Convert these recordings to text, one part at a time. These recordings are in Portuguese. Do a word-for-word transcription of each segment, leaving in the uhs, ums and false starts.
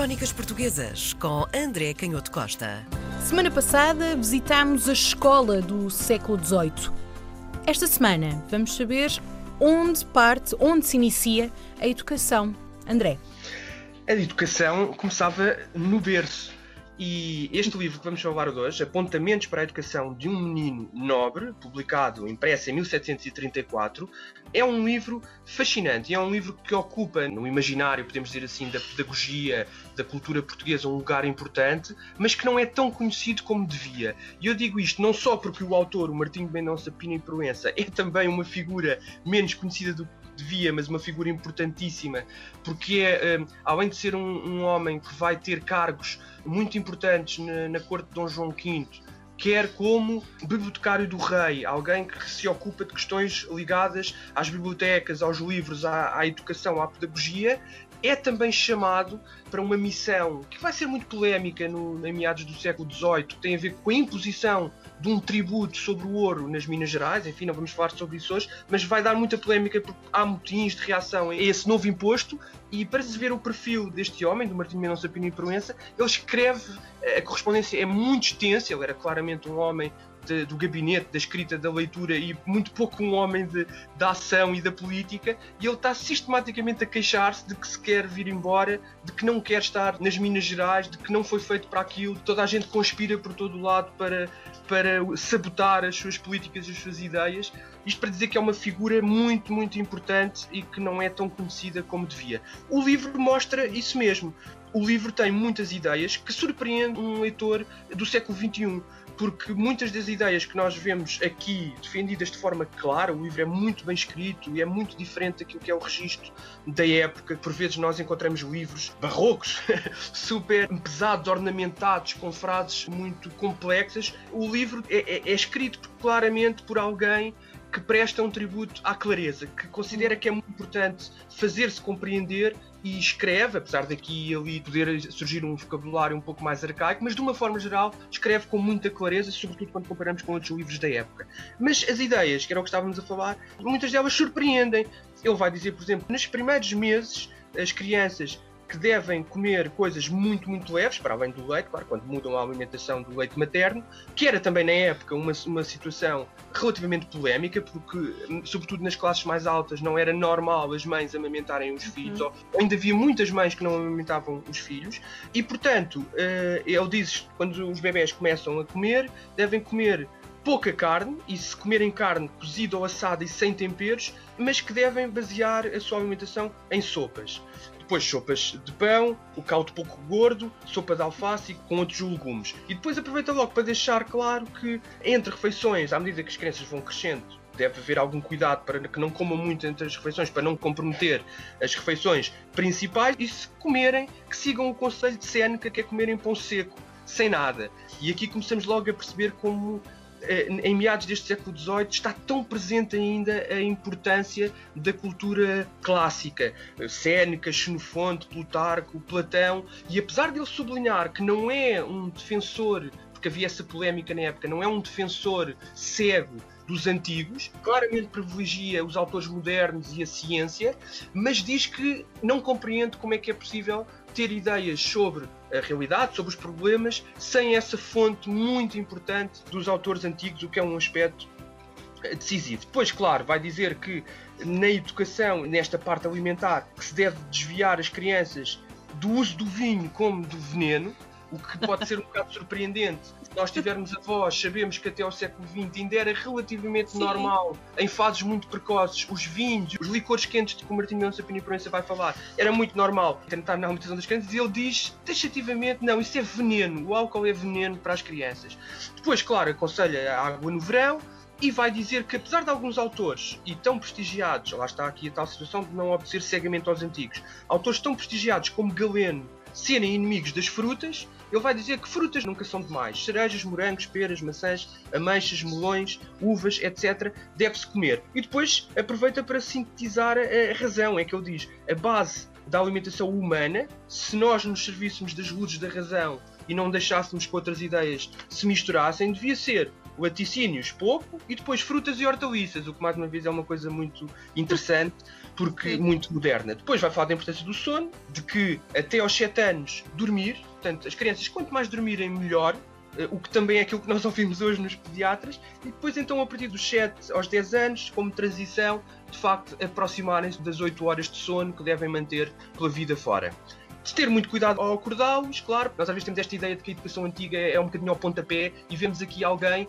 Crónicas Portuguesas, com André Canhoto Costa. Semana passada visitámos a escola do século dezoito. Esta semana vamos saber onde parte, onde se inicia a educação. André. A educação começava no berço. E este livro que vamos falar hoje, Apontamentos para a Educação de um Menino Nobre, publicado, impresso em mil setecentos e trinta e quatro, é um livro fascinante. É um livro que ocupa no imaginário, podemos dizer assim, da pedagogia, da cultura portuguesa, um lugar importante, mas que não é tão conhecido como devia. E eu digo isto não só porque o autor, o Martinho Mendonça de Pina e Proença, é também uma figura menos conhecida do que devia, mas uma figura importantíssima, porque é, um, além de ser um, um homem que vai ter cargos muito importantes na, na corte de Dom João V, quer como bibliotecário do rei, alguém que se ocupa de questões ligadas às bibliotecas, aos livros, à, à educação, à pedagogia, é também chamado para uma missão que vai ser muito polémica no, em meados do século dezoito, que tem a ver com a imposição de um tributo sobre o ouro nas Minas Gerais. Enfim, não vamos falar sobre isso hoje, mas vai dar muita polémica porque há motins de reação a esse novo imposto. E para se ver o perfil deste homem, do Martinho Mendonça de Pina e Proença, ele escreve, a correspondência é muito extensa, ele era claramente um homem de, do gabinete, da escrita, da leitura e muito pouco um homem de, da ação e da política, e ele está sistematicamente a queixar-se de que se quer vir embora, de que não quer estar nas Minas Gerais, de que não foi feito para aquilo, toda a gente conspira por todo o lado para, para sabotar as suas políticas e as suas ideias. Isto para dizer que é uma figura muito, muito importante e que não é tão conhecida como devia. O livro mostra isso mesmo. O livro tem muitas ideias que surpreendem um leitor do século vinte e um, porque muitas das ideias que nós vemos aqui defendidas de forma clara, o livro é muito bem escrito e é muito diferente daquilo que é o registro da época. Por vezes nós encontramos livros barrocos, super pesados, ornamentados, com frases muito complexas. O livro é, é, é escrito claramente por alguém que presta um tributo à clareza, que considera que é muito importante fazer-se compreender e escreve, apesar daqui e ali poder surgir um vocabulário um pouco mais arcaico, mas de uma forma geral escreve com muita clareza, sobretudo quando comparamos com outros livros da época. Mas as ideias, que era o que estávamos a falar, muitas delas surpreendem. Ele vai dizer, por exemplo, nos primeiros meses as crianças que devem comer coisas muito, muito leves, para além do leite, claro, quando mudam a alimentação do leite materno, que era também na época uma, uma situação relativamente polémica, porque, sobretudo nas classes mais altas, não era normal as mães amamentarem os uhum. filhos, ou ainda havia muitas mães que não amamentavam os filhos, e, portanto, ele diz, quando os bebés começam a comer, devem comer pouca carne, e se comerem carne cozida ou assada e sem temperos, mas que devem basear a sua alimentação em sopas. Depois sopas de pão, o caldo pouco gordo, sopa de alface e com outros legumes. E depois aproveita logo para deixar claro que entre refeições, à medida que as crianças vão crescendo, deve haver algum cuidado para que não comam muito entre as refeições, para não comprometer as refeições principais. E se comerem, que sigam o conselho de Sêneca, que é comerem pão seco, sem nada. E aqui começamos logo a perceber como, em meados deste século dezoito, está tão presente ainda a importância da cultura clássica. Sêneca, Xenofonte, Plutarco, Platão, e apesar de ele sublinhar que não é um defensor, porque havia essa polémica na época, não é um defensor cego dos antigos, claramente privilegia os autores modernos e a ciência, mas diz que não compreende como é que é possível ter ideias sobre a realidade, sobre os problemas, sem essa fonte muito importante dos autores antigos, o que é um aspecto decisivo. Depois, claro, vai dizer que na educação, nesta parte alimentar, que se deve desviar as crianças do uso do vinho como do veneno, o que pode ser um bocado surpreendente. Se nós tivermos avós, sabemos que até ao século vinte ainda era relativamente Sim. normal, em fases muito precoces, os vinhos, os licores quentes de que o Martinho Mendonça de Pina e Proença vai falar, era muito normal tentar na alimentação das crianças, e ele diz, taxativamente, não, isso é veneno, o álcool é veneno para as crianças. Depois, claro, aconselha a água no verão, e vai dizer que, apesar de alguns autores, e tão prestigiados, lá está aqui a tal situação de não obedecer cegamente aos antigos, autores tão prestigiados como Galeno serem inimigos das frutas, ele vai dizer que frutas nunca são demais. Cerejas, morangos, peras, maçãs, ameixas, melões, uvas, etcétera deve-se comer. E depois aproveita para sintetizar a razão. É que ele diz, a base da alimentação humana, se nós nos servíssemos das luzes da razão e não deixássemos que outras ideias se misturassem, devia ser laticínios pouco e depois frutas e hortaliças, o que mais uma vez é uma coisa muito interessante, porque muito moderna. Depois vai falar da importância do sono, de que até aos sete anos dormir, portanto as crianças quanto mais dormirem melhor, o que também é aquilo que nós ouvimos hoje nos pediatras, e depois então a partir dos sete aos dez anos, como transição, de facto aproximarem-se das oito horas de sono que devem manter pela vida fora. De ter muito cuidado ao acordá-los, claro. Nós às vezes temos esta ideia de que a educação antiga é um bocadinho ao pontapé e vemos aqui alguém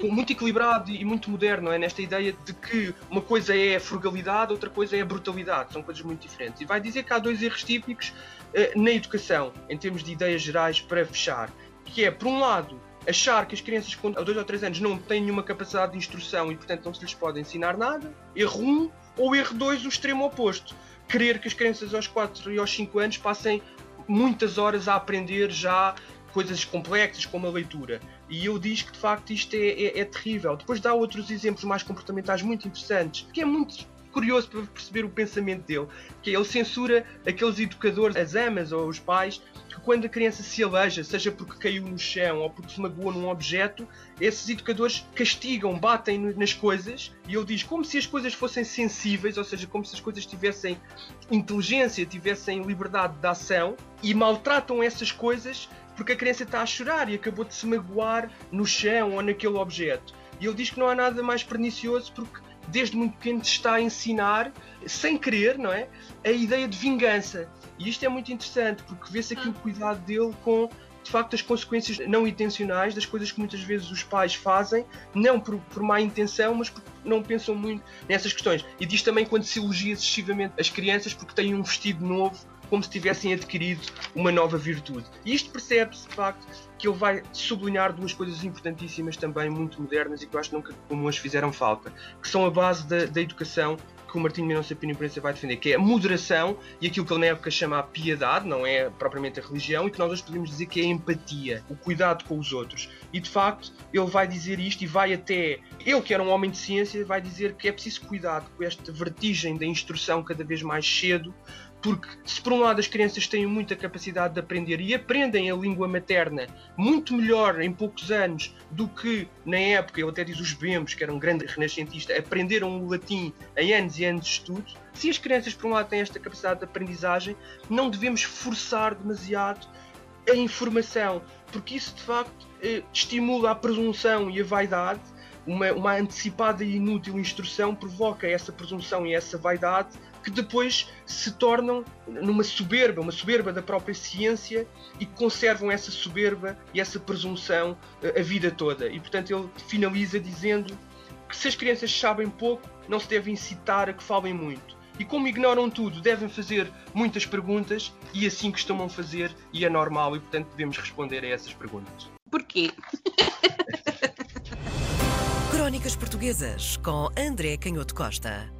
muito equilibrado e muito moderno, não é? Nesta ideia de que uma coisa é a frugalidade, outra coisa é a brutalidade. São coisas muito diferentes. E vai dizer que há dois erros típicos uh, na educação, em termos de ideias gerais para fechar, que é, por um lado, achar que as crianças com dois ou três anos não têm nenhuma capacidade de instrução e, portanto, não se lhes pode ensinar nada. Erro um, ou erro dois, o extremo oposto. Querer que as crianças aos quatro e aos cinco anos passem muitas horas a aprender já coisas complexas, como a leitura. E eu digo que, de facto, isto é, é, é terrível. Depois dá outros exemplos mais comportamentais muito interessantes, que é muito curioso para perceber o pensamento dele, que ele censura aqueles educadores, as amas ou os pais, que quando a criança se aleja, seja porque caiu no chão ou porque se magoou num objeto, esses educadores castigam, batem nas coisas, e ele diz como se as coisas fossem sensíveis, ou seja, como se as coisas tivessem inteligência, tivessem liberdade de ação, e maltratam essas coisas porque a criança está a chorar e acabou de se magoar no chão ou naquele objeto. E ele diz que não há nada mais pernicioso porque desde muito pequeno se está a ensinar, sem querer, não é, a ideia de vingança. E isto é muito interessante, porque vê-se aqui o cuidado dele com, de facto, as consequências não intencionais das coisas que muitas vezes os pais fazem, não por, por má intenção, mas porque não pensam muito nessas questões. E diz também quando se elogia excessivamente as crianças porque têm um vestido novo, como se tivessem adquirido uma nova virtude. E isto percebe-se, de facto, que ele vai sublinhar duas coisas importantíssimas também, muito modernas, e que eu acho que nunca como as fizeram falta, que são a base da, da educação que o Martinho Mendonça de Pina e Proença vai defender, que é a moderação e aquilo que ele na época chama a piedade, não é propriamente a religião, e que nós hoje podemos dizer que é a empatia, o cuidado com os outros. E, de facto, ele vai dizer isto e vai até... Ele, que era um homem de ciência, vai dizer que é preciso cuidado com esta vertigem da instrução cada vez mais cedo, porque, se por um lado as crianças têm muita capacidade de aprender e aprendem a língua materna muito melhor em poucos anos do que, na época, ele até diz os bembos, que era um grande renascentista, aprenderam o latim em anos e anos de estudo. Se as crianças, por um lado, têm esta capacidade de aprendizagem, não devemos forçar demasiado a informação, porque isso, de facto, estimula a presunção e a vaidade. Uma, uma antecipada e inútil instrução provoca essa presunção e essa vaidade, que depois se tornam numa soberba, uma soberba da própria ciência, e que conservam essa soberba e essa presunção a vida toda. E, portanto, ele finaliza dizendo que se as crianças sabem pouco, não se deve incitar a que falem muito. E como ignoram tudo, devem fazer muitas perguntas, e assim costumam fazer, e é normal, e, portanto, devemos responder a essas perguntas. Porquê? Crónicas Portuguesas, com André Canhoto Costa.